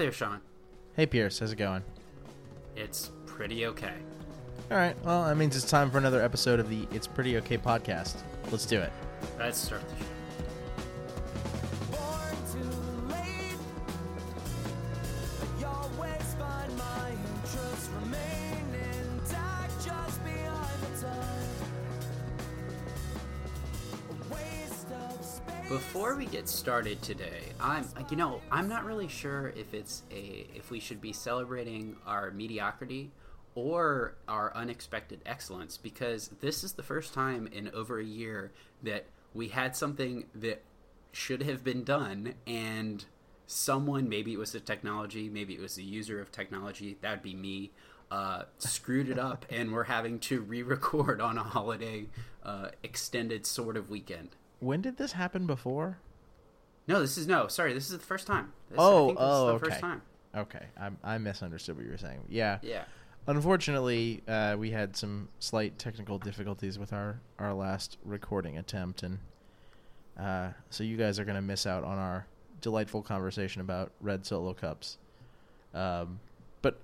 there, Sean. Hey, Pierce. How's it going? It's pretty okay. All right. Well, that means it's time for another episode of the It's Pretty Okay podcast. Let's do it. Let's start the show. Before we get started today, I'm not really sure if we should be celebrating our mediocrity or our unexpected excellence, because this is the first time in over a year that we had something that should have been done, and someone, maybe it was the technology, maybe it was the user of technology, that would be me, screwed it up, and we're having to re-record on a holiday extended sort of weekend. When did this happen before? This is the first time. This is the first time. Okay. I misunderstood what you were saying. Yeah. Unfortunately, we had some slight technical difficulties with our last recording attempt, and so you guys are going to miss out on our delightful conversation about red Solo cups. But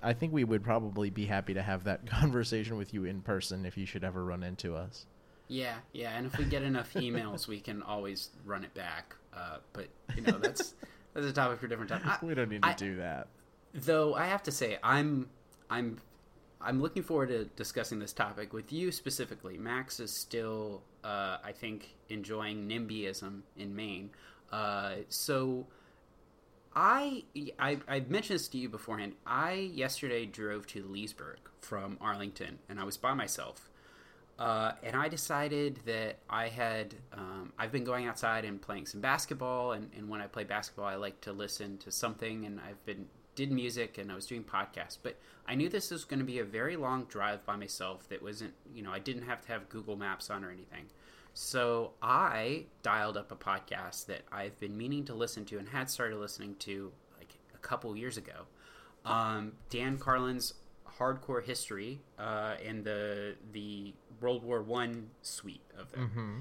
I think we would probably be happy to have that conversation with you in person if you should ever run into us. Yeah, and if we get enough emails, we can always run it back. But, that's a topic for a different time. We don't need to do that. Though, I have to say, I'm looking forward to discussing this topic with you specifically. Max is still, I think, enjoying NIMBYism in Maine. So, I mentioned this to you beforehand. I, yesterday, drove to Leesburg from Arlington, and I was by myself. And I decided that I've been going outside and playing some basketball, and when I play basketball, I like to listen to something, and did music, and I was doing podcasts, but I knew this was going to be a very long drive by myself that wasn't, I didn't have to have Google Maps on or anything. So I dialed up a podcast that I've been meaning to listen to and had started listening to like a couple years ago. Dan Carlin's Hardcore History, and the World War One suite of them, mm-hmm.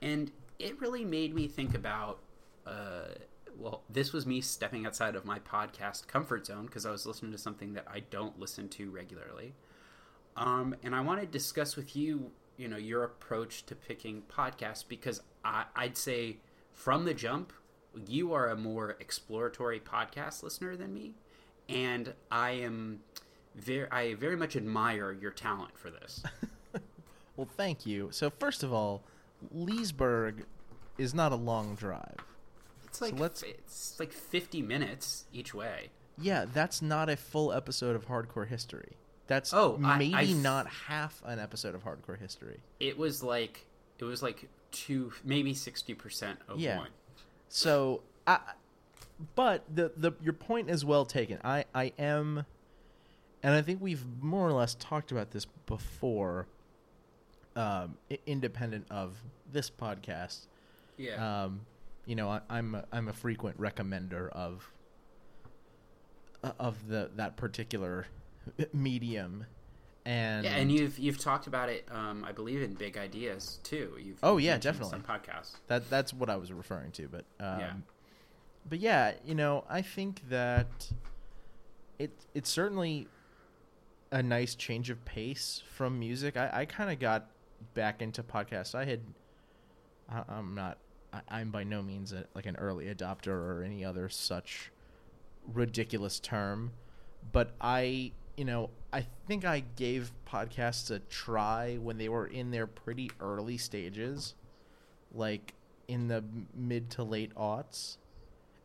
And it really made me think about. This was me stepping outside of my podcast comfort zone because I was listening to something that I don't listen to regularly, and I want to discuss with you, your approach to picking podcasts, because I'd say from the jump, you are a more exploratory podcast listener than me, and I am. I very much admire your talent for this. Well, thank you. So first of all, Leesburg is not a long drive. It's like 50 minutes each way. Yeah, that's not a full episode of Hardcore History. That's not half an episode of Hardcore History. It was like 2, maybe 60% of one. So, but your point is well taken. I am. And I think we've more or less talked about this before, independent of this podcast. Yeah. I'm a frequent recommender of that particular medium, and yeah, and you've talked about it. I believe in Big Ideas too. Definitely some podcasts. That's what I was referring to, but I think that it's certainly a nice change of pace from music. I kind of got back into podcasts. I'm by no means an early adopter or any other such ridiculous term, but I think I gave podcasts a try when they were in their pretty early stages, like in the mid to late aughts,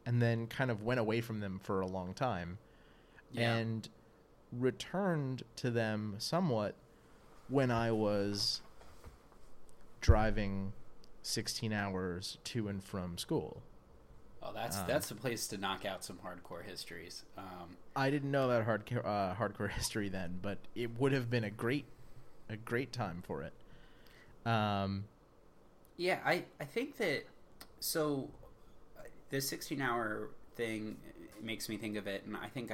and then kind of went away from them for a long time. Yeah. And returned to them somewhat when I was driving 16 hours to and from school. Oh, that's the place to knock out some hardcore histories. I didn't know about hardcore history then, but it would have been a great time for it. Yeah, I think that so the 16-hour thing makes me think of it, and I think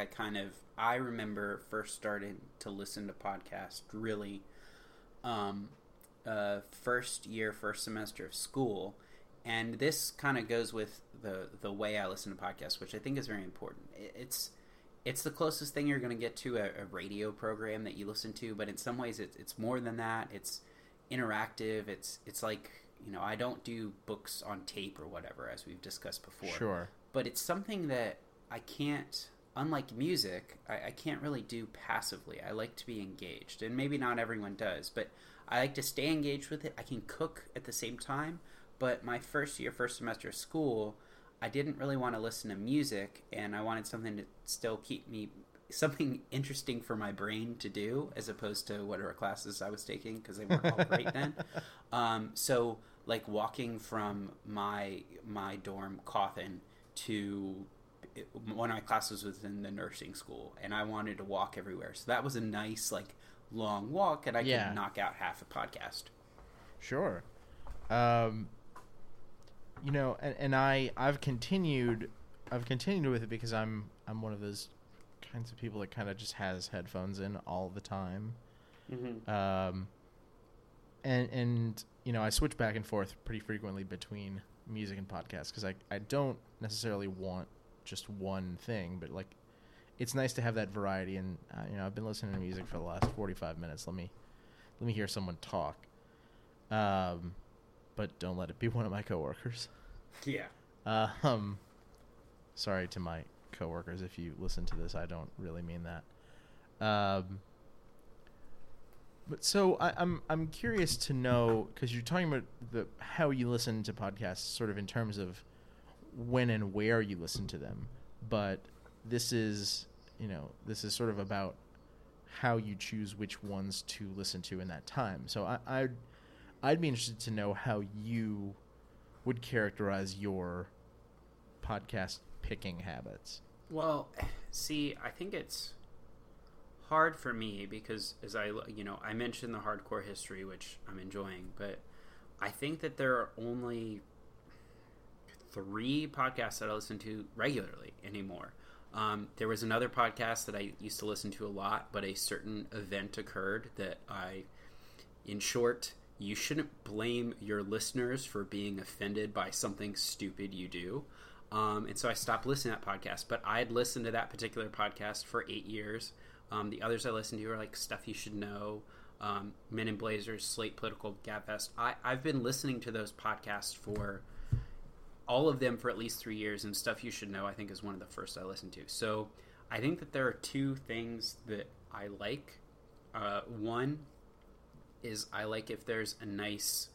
I remember first started to listen to podcasts really first semester of school, and this kind of goes with the way I listen to podcasts, which I think is very important. It's it's the closest thing you're going to get to a radio program that you listen to, but in some ways it's more than that. It's interactive. It's like, you know, I don't do books on tape or whatever, as we've discussed before. Sure. But it's something that I can't, unlike music, I can't really do passively. I like to be engaged, and maybe not everyone does, but I like to stay engaged with it. I can cook at the same time, but my first semester of school, I didn't really want to listen to music, and I wanted something to still keep me, something interesting for my brain to do, as opposed to whatever classes I was taking, because they weren't all great then. So like walking from my dorm Cawthon to one of my classes was in the nursing school, and I wanted to walk everywhere. So that was a nice like long walk, and I could knock out half a podcast. Sure. You know, and I've continued with it because I'm one of those kinds of people that kind of just has headphones in all the time. Mm-hmm. And you know, I switch back and forth pretty frequently between music and podcasts because I don't necessarily want just one thing, but like it's nice to have that variety. And you know, I've been listening to music for the last 45 minutes. Let me hear someone talk. But don't let it be one of my coworkers. Yeah. Sorry to my coworkers if you listen to this. I don't really mean that. But so I'm curious to know, because you're talking about how you listen to podcasts, sort of in terms of when and where you listen to them. But this is sort of about how you choose which ones to listen to in that time. So I'd be interested to know how you would characterize your podcast picking habits. Well, see, I think it's hard for me because, as I mentioned the hardcore history, which I'm enjoying, but I think that there are only 3 podcasts that I listen to regularly anymore. There was another podcast that I used to listen to a lot, but a certain event occurred that you shouldn't blame your listeners for being offended by something stupid you do. And so I stopped listening to that podcast. But I had listened to that particular podcast for 8 years. The others I listened to are like Stuff You Should Know, Men in Blazers, Slate Political Gabfest. I've been listening to those podcasts for all of them for at least 3 years. And Stuff You Should Know, I think, is one of the first I listened to. So I think that there are 2 things that I like. One is I like if there's a nice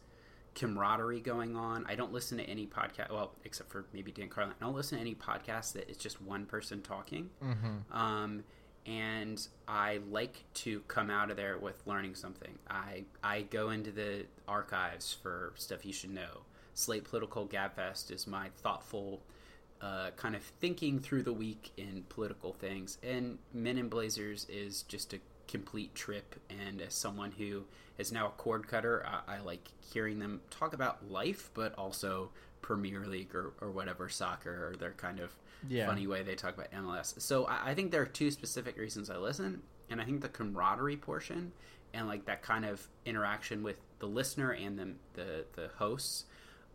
camaraderie going on. I don't listen to any podcast, well, except for maybe Dan Carlin. I don't listen to any podcast that it's just one person talking. Mm-hmm. And I like to come out of there with learning something. I go into the archives for Stuff You Should Know. Slate Political Gabfest is my thoughtful kind of thinking through the week in political things. And Men in Blazers is just a complete trip, and as someone who is now a cord cutter, I like hearing them talk about life, but also Premier League or whatever, soccer, or their kind of funny way they talk about MLS. So I think there are 2 specific reasons I listen, and I think the camaraderie portion and like that kind of interaction with the listener and the hosts,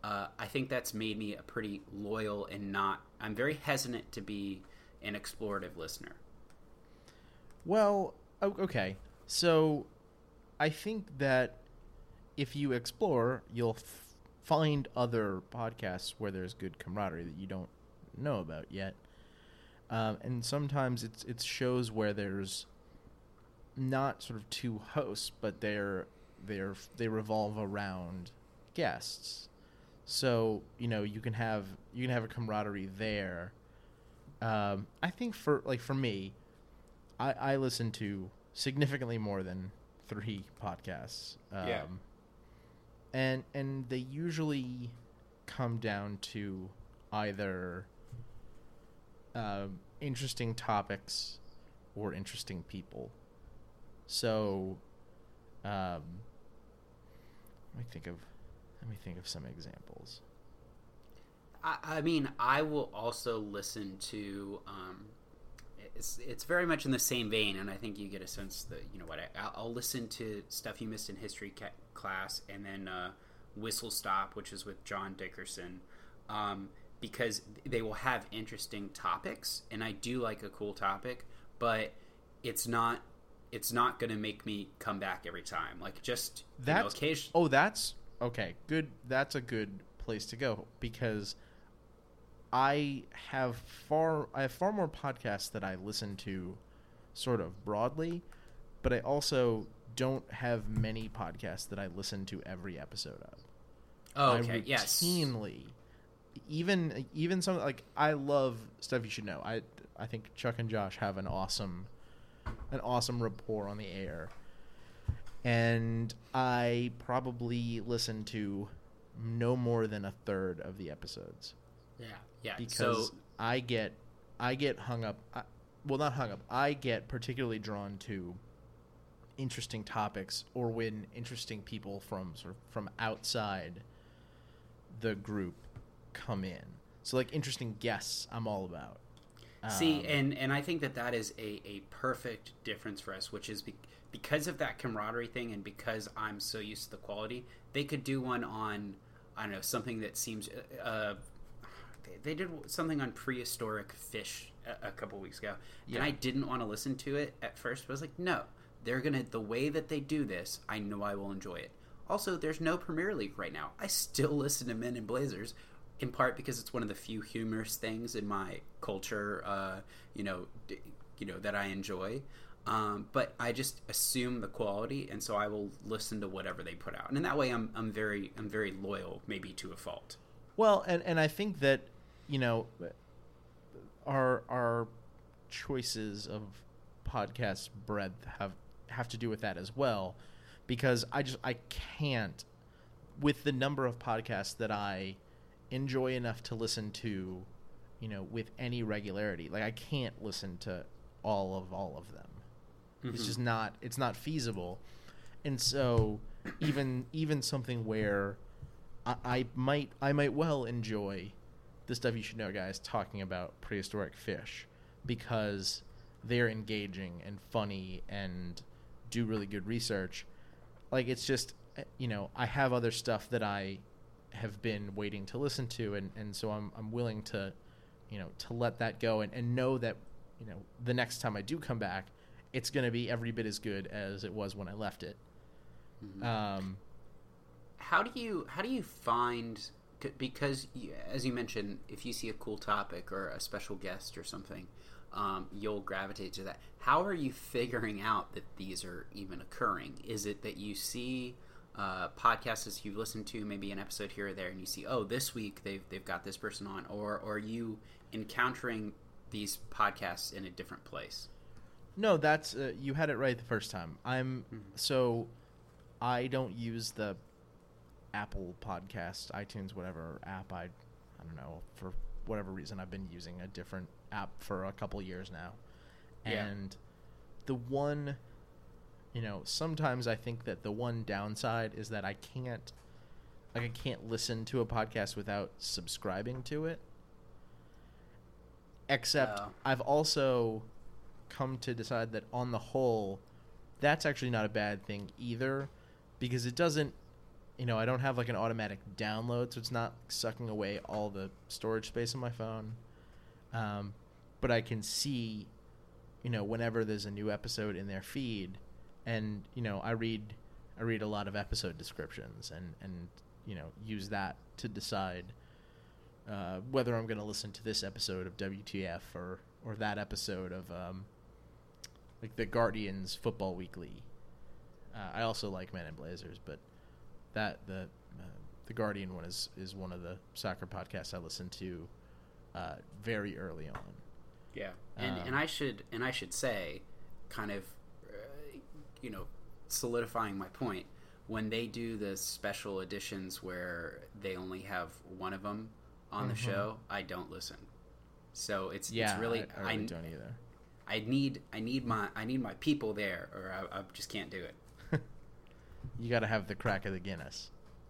I think that's made me a pretty loyal and I'm very hesitant to be an explorative listener. Well, okay, so I think that if you explore, you'll find other podcasts where there's good camaraderie that you don't know about yet. And sometimes it's shows where there's not sort of 2 hosts, but they revolve around guests. So, you know, you can have a camaraderie there. I think for me, I listen to significantly more than 3 podcasts. And they usually come down to either interesting topics or interesting people. So let me think of some examples. I mean, I will also listen to It's very much in the same vein, and I think you get a sense that, you know what, I'll listen to Stuff You Missed in History Class, and then Whistle Stop, which is with John Dickerson. because they will have interesting topics, and I do like a cool topic, but it's not going to make me come back every time. Like, just occasionally. Oh, that's okay. Good. That's a good place to go, because I have far more podcasts that I listen to sort of broadly, but I also don't have many podcasts that I listen to every episode of. Oh, okay. Routinely, even some, like, I love Stuff You Should Know. I think Chuck and Josh have an awesome rapport on the air, and I probably listen to no more than a third of the episodes. Yeah. Because I get hung up. Well, not hung up. I get particularly drawn to interesting topics, or when interesting people from outside the group come in. So, like, interesting guests, I'm all about. See, and I think that is a perfect difference for us, which is because of that camaraderie thing, and because I'm so used to the quality. They could do one on, I don't know, something that seems... they did something on prehistoric fish a couple weeks ago, yeah. And I didn't want to listen to it at first, but I was like, no, the way that they do this, I know I will enjoy it. Also, there's no Premier League right now. I still listen to Men in Blazers, in part because it's one of the few humorous things in my culture, that I enjoy. But I just assume the quality, and so I will listen to whatever they put out, and in that way, I'm very loyal, maybe to a fault. Well, and I think that, you know, our choices of podcast breadth have to do with that as well, because I can't, with the number of podcasts that I enjoy enough to listen to, you know, with any regularity, like, I can't listen to all of them. Mm-hmm. It's just not feasible. And so even something where I might well enjoy the Stuff You Should Know guys talking about prehistoric fish, because they're engaging and funny and do really good research. Like, it's just, you know, I have other stuff that I have been waiting to listen to, and so I'm willing to, you know, to let that go, and know that, you know, the next time I do come back, it's going to be every bit as good as it was when I left it. Mm-hmm. How do you find, because as you mentioned, if you see a cool topic or a special guest or something, you'll gravitate to that. How are you figuring out that these are even occurring? Is it that you see podcasts you've listened to, maybe an episode here or there, and you see, oh, this week they've got this person on, or are you encountering these podcasts in a different place? No, that's you had it right the first time. So I don't use the Apple Podcast, iTunes, whatever app. I don't know, for whatever reason I've been using a different app for a couple years now. Yeah. And the one, you know, sometimes I think that the one downside is that I can't listen to a podcast without subscribing to it. Except I've also come to decide that on the whole, that's actually not a bad thing either, because it doesn't, you know, I don't have, like, an automatic download, so it's not sucking away all the storage space on my phone. But I can see, you know, whenever there's a new episode in their feed, and, you know, I read a lot of episode descriptions, and you know, use that to decide whether I'm going to listen to this episode of WTF or that episode of like the Guardian's Football Weekly. I also like Men in Blazers, but that the Guardian one is one of the soccer podcasts I listen to very early on. Yeah, and I should say, kind of, you know, solidifying my point, when they do the special editions where they only have one of them on the show, I don't listen. So it's really I don't either. I need my people there, or I just can't do it. You got to have the crack of the Guinness.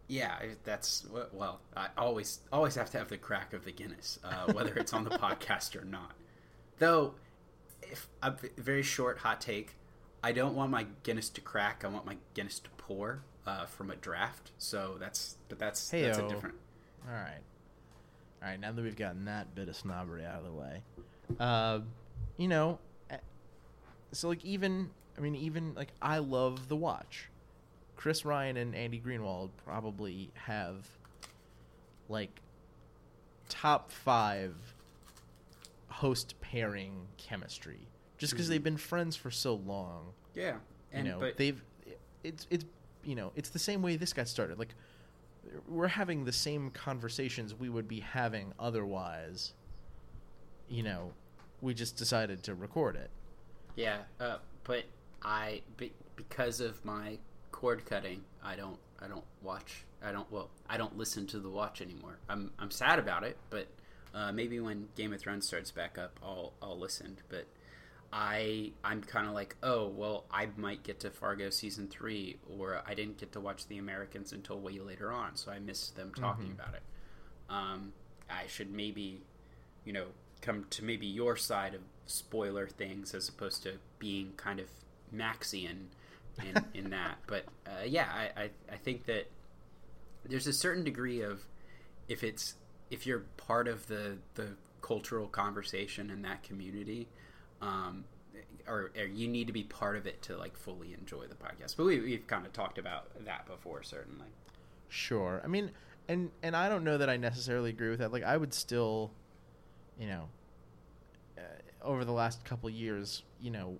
Yeah, that's, well, I always have to have the crack of the Guinness, whether it's on the podcast or not. Though, if a very short hot take, I don't want my Guinness to crack. I want my Guinness to pour from a draft. So that's a different. All right. All right, now that we've gotten that bit of snobbery out of the way, you know, so like even I love The Watch. Chris Ryan and Andy Greenwald probably have like top 5 host pairing chemistry just because they've been friends for so long. Yeah, and you know, it's the same way this got started. Like, we're having the same conversations we would be having otherwise. You know, we just decided to record it. Yeah, because of my cord cutting, I don't listen to The Watch anymore. I'm sad about it, but maybe when Game of Thrones starts back up, I'll listen. But I'm kind of like, oh, well, I might get to Fargo season 3, or I didn't get to watch The Americans until way later on, so I missed them talking about it. I should maybe, you know, come to maybe your side of spoiler things as opposed to being kind of Maxian in that. But I think that there's a certain degree of if you're part of the cultural conversation in that community. Or you need to be part of it to like fully enjoy the podcast. But we've kind of talked about that before, certainly. Sure. I mean, and I don't know that I necessarily agree with that. Like, I would still, you know, over the last couple years, you know,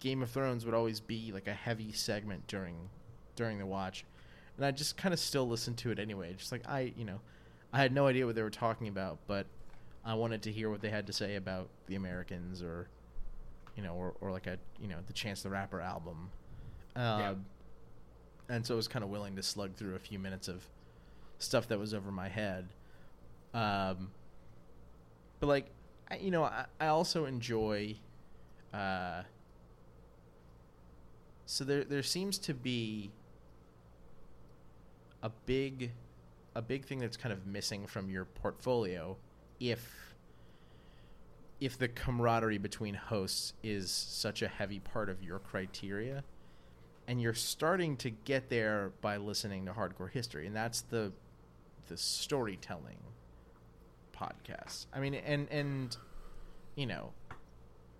Game of Thrones would always be like a heavy segment during The Watch, and I just kind of still listen to it anyway. Just like I had no idea what they were talking about, but I wanted to hear what they had to say about The Americans, or, you know, or like the Chance the Rapper album. And so I was kind of willing to slug through a few minutes of stuff that was over my head. But like, I also enjoy, so there seems to be a big thing that's kind of missing from your portfolio if the camaraderie between hosts is such a heavy part of your criteria, and you're starting to get there by listening to Hardcore History, and that's the storytelling podcast. I mean, and you know,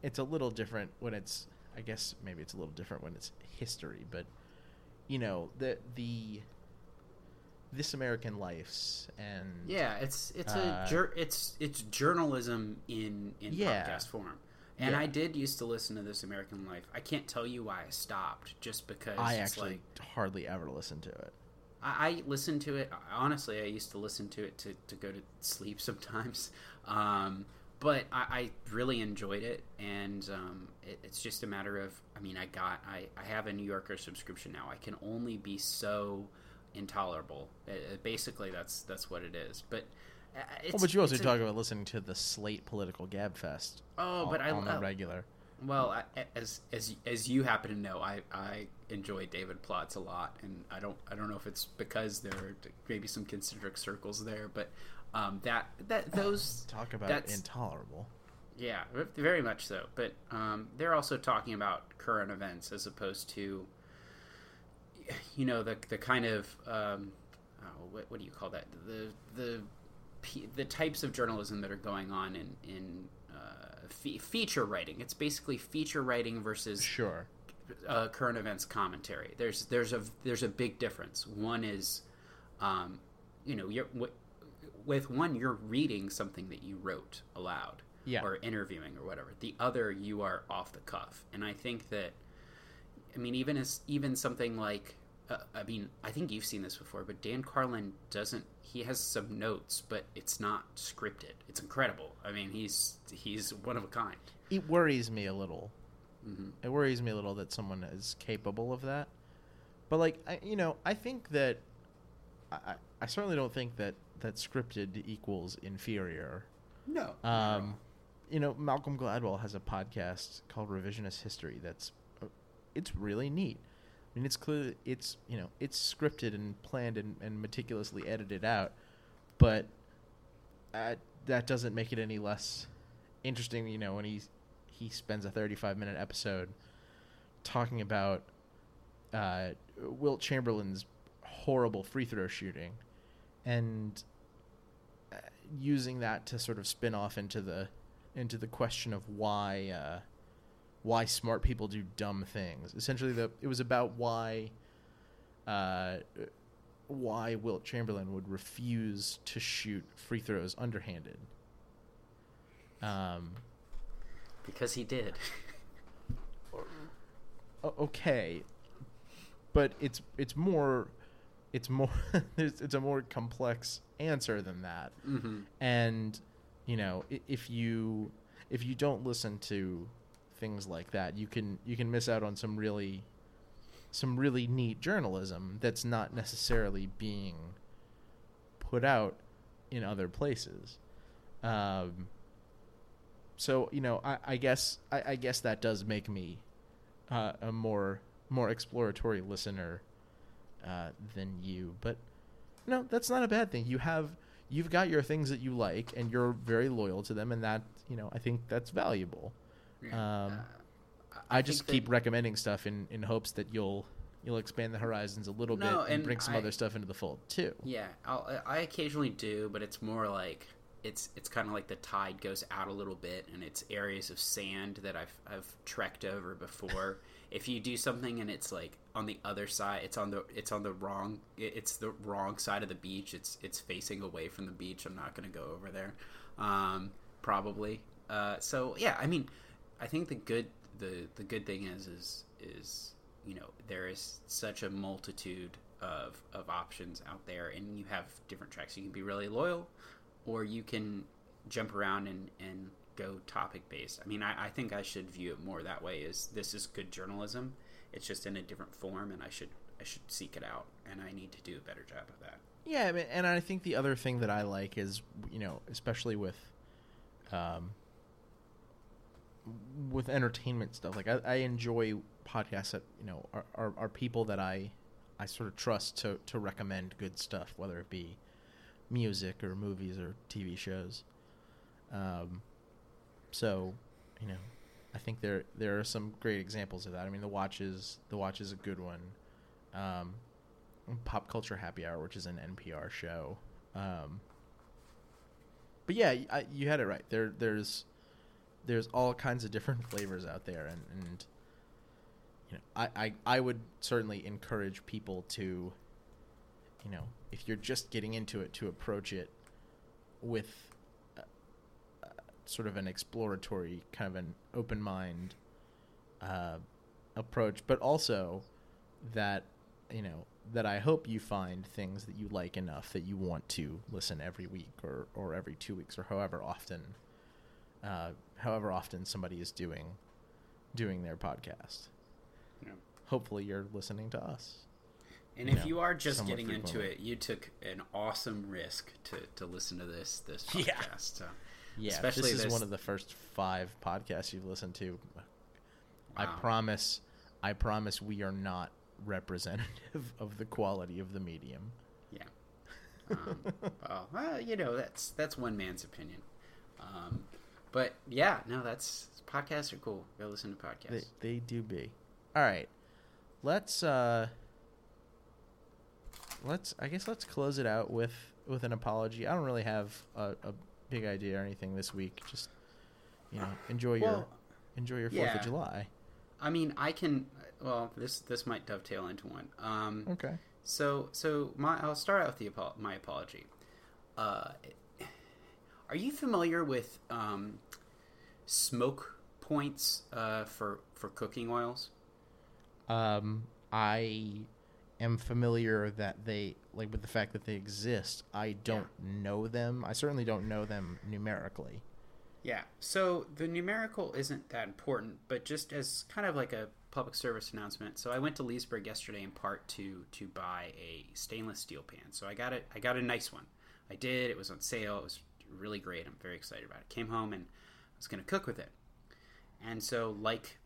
it's a little different when it's, I guess maybe it's a little different when it's history, but you know, the This American Life's and it's journalism in podcast form. And I did used to listen to This American Life. I can't tell you why I stopped, just because I actually hardly ever listened to it. I listened to it, honestly. I used to listen to it to go to sleep sometimes. But I really enjoyed it, and it's just a matter of, I have a New Yorker subscription now. I can only be so intolerable. Basically, that's what it is. But you also talk about listening to the Slate Political Gabfest. Oh, but on the regular. Well, as you happen to know, I enjoy David Plotz a lot, and I don't know if it's because there are maybe some concentric circles there, but those talk about intolerable. Yeah, very much so. But they're also talking about current events as opposed to, you know, the kind of what do you call that, the types of journalism that are going on in feature writing. It's basically feature writing versus current events commentary. There's a big difference. One is, you know, you're reading something that you wrote aloud, or interviewing or whatever. The other, you are off the cuff, and I think that. I mean, even something like, I think you've seen this before, but Dan Carlin he has some notes, but it's not scripted. It's incredible. I mean, he's one of a kind. It worries me a little. Mm-hmm. It worries me a little that someone is capable of that. But like, I think that, I certainly don't think that scripted equals inferior. No. You know, Malcolm Gladwell has a podcast called Revisionist History that's really neat. I mean, it's clear it's scripted and planned and meticulously edited out, but that doesn't make it any less interesting. You know, when he spends a 35-minute episode talking about Wilt Chamberlain's horrible free throw shooting, and using that to sort of spin off into the question of why smart people do dumb things. Essentially, it was about why Wilt Chamberlain would refuse to shoot free throws underhanded. Because he did. Okay, but it's more it's a more complex answer than that. Mm-hmm. And if you don't listen to things like that, you can miss out on some really neat journalism that's not necessarily being put out in other places. So I guess that does make me a more exploratory listener than you, but no, that's not a bad thing. You've got your things that you like, and you're very loyal to them, and that I think that's valuable. I just keep recommending stuff in hopes that you'll expand the horizons a little bit and bring some other stuff into the fold too. Yeah, I occasionally do, but it's more like it's kind of like the tide goes out a little bit, and it's areas of sand that I've trekked over before. If you do something and it's like on the other side, it's the wrong side of the beach. It's facing away from the beach. I'm not going to go over there, probably. So yeah, I mean, I think the good thing is there is such a multitude of options out there, and you have different tracks. You can be really loyal, or you can jump around and go topic-based. I mean, I think I should view it more that way, is this is good journalism. It's just in a different form, and I should seek it out, and I need to do a better job of that. Yeah, I mean, and I think the other thing that I like is, especially with entertainment stuff, like I enjoy podcasts that, are people that I sort of trust to recommend good stuff, whether it be music or movies or TV shows. So, I think there are some great examples of that. I mean, The Watch is a good one. Pop Culture Happy Hour, which is an NPR show. But yeah, you had it right. There's all kinds of different flavors out there, and I would certainly encourage people to, if you're just getting into it, to approach it with sort of an exploratory, kind of an open mind approach, but also that, that I hope you find things that you like enough that you want to listen every week or every 2 weeks or however often somebody is doing their podcast. Yeah. Hopefully you're listening to us. And if you are just getting into it, you took an awesome risk to listen to this podcast. Yeah. So, yeah, especially this is one of the first 5 podcasts you've listened to. Wow. I promise we are not representative of the quality of the medium. Yeah. Well, that's one man's opinion. But yeah, no, podcasts are cool. Go listen to podcasts. They do be. All right. Let's close it out with an apology. I don't really have a big idea or anything this week. Just enjoy your 4th of July. I mean, this might dovetail into one. Okay. So I'll start out with my apology. Are you familiar with smoke points for cooking oils? I am familiar that they, like, with the fact that they exist. I don't know them. I certainly don't know them numerically. Yeah. So the numerical isn't that important, but just as kind of like a public service announcement. So I went to Leesburg yesterday in part to buy a stainless steel pan. So I got a nice one. I did. It was on sale. It was really great. I'm very excited about it. Came home and I was going to cook with it. And so, like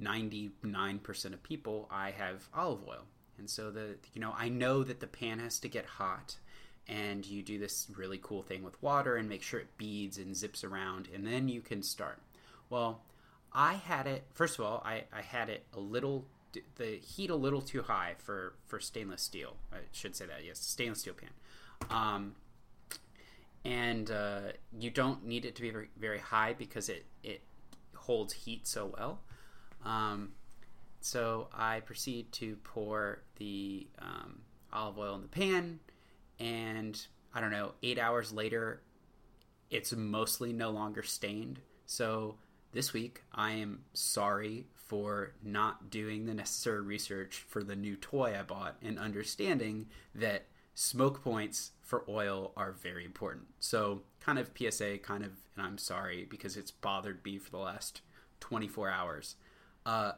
99% of people, I have olive oil. And so I know that the pan has to get hot, and you do this really cool thing with water and make sure it beads and zips around, and then you can start. Well, I had it, first of all, I had it the heat a little too high for stainless steel. I should say that, yes, stainless steel pan. And you don't need it to be very, very high because it holds heat so well. So I proceed to pour the olive oil in the pan, and I don't know, 8 hours later, it's mostly no longer stained. So this week, I am sorry for not doing the necessary research for the new toy I bought and understanding that smoke points for oil are very important. So kind of PSA, kind of, and I'm sorry because it's bothered me for the last 24 hours.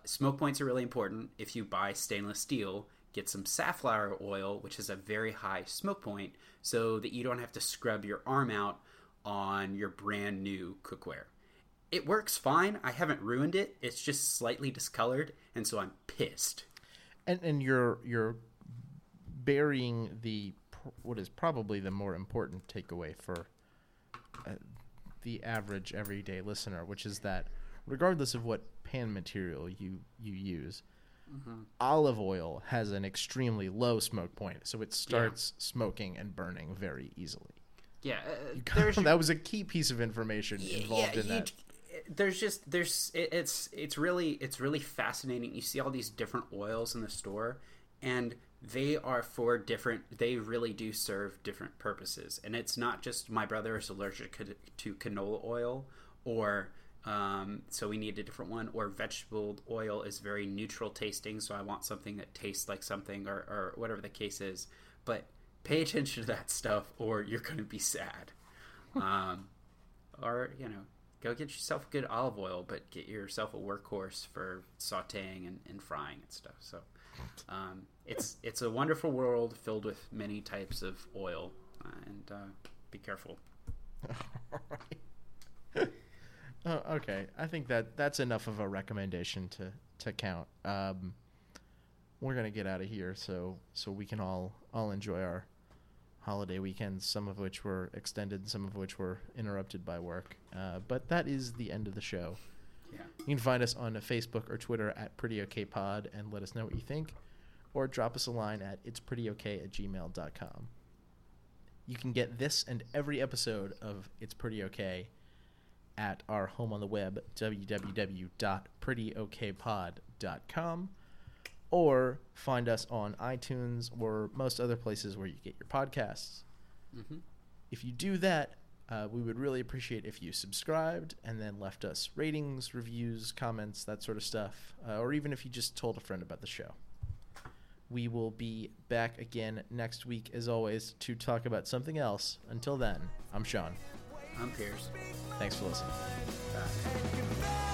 Smoke points are really important. If you buy stainless steel, get some safflower oil, which is a very high smoke point, so that you don't have to scrub your arm out on your brand new cookware. It works fine. I haven't ruined it. It's just slightly discolored, and so I'm pissed. And you're burying the what is probably the more important takeaway for the average everyday listener, which is that regardless of what pan material you use, mm-hmm. olive oil has an extremely low smoke point, so it starts smoking and burning very easily. Yeah, that was a key piece of information involved in that. It's really fascinating. You see all these different oils in the store, and they are for different. They really do serve different purposes, and it's not just my brother is allergic to canola oil, or so we need a different one. Or vegetable oil is very neutral tasting, so I want something that tastes like something, or whatever the case is, but. Pay attention to that stuff or you're going to be sad. Or, you know, go get yourself good olive oil, but get yourself a workhorse for sauteing and frying and stuff. So it's a wonderful world filled with many types of oil, and be careful. All right. Okay. I think that's enough of a recommendation to count. We're going to get out of here so we can all enjoy our holiday weekends, some of which were extended, some of which were interrupted by work. But that is the end of the show. Yeah. You can find us on Facebook or Twitter at PrettyOkPod and let us know what you think, or drop us a line at itsprettyoK@gmail.com. You can get this and every episode of It's Pretty OK at our home on the web, www.prettyokpod.com. Or find us on iTunes or most other places where you get your podcasts. Mm-hmm. If you do that, we would really appreciate if you subscribed and then left us ratings, reviews, comments, that sort of stuff, or even if you just told a friend about the show. We will be back again next week, as always, to talk about something else. Until then, I'm Sean. I'm Pierce. Thanks for listening. Bye.